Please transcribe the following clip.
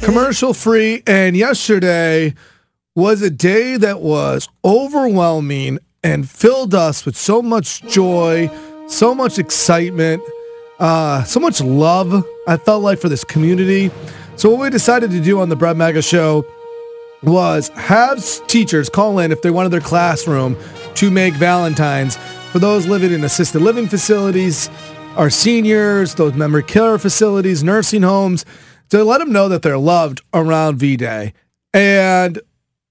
Commercial free, and yesterday was a day that was overwhelming and filled us with so much joy, so much excitement, so much love, I felt like, for this community. So what we decided to do on the Brad Maga Show was have teachers call in if they wanted their classroom to make Valentines for those living in assisted living facilities, our seniors, those memory care facilities, nursing homes, to let them know that they're loved around V-Day. And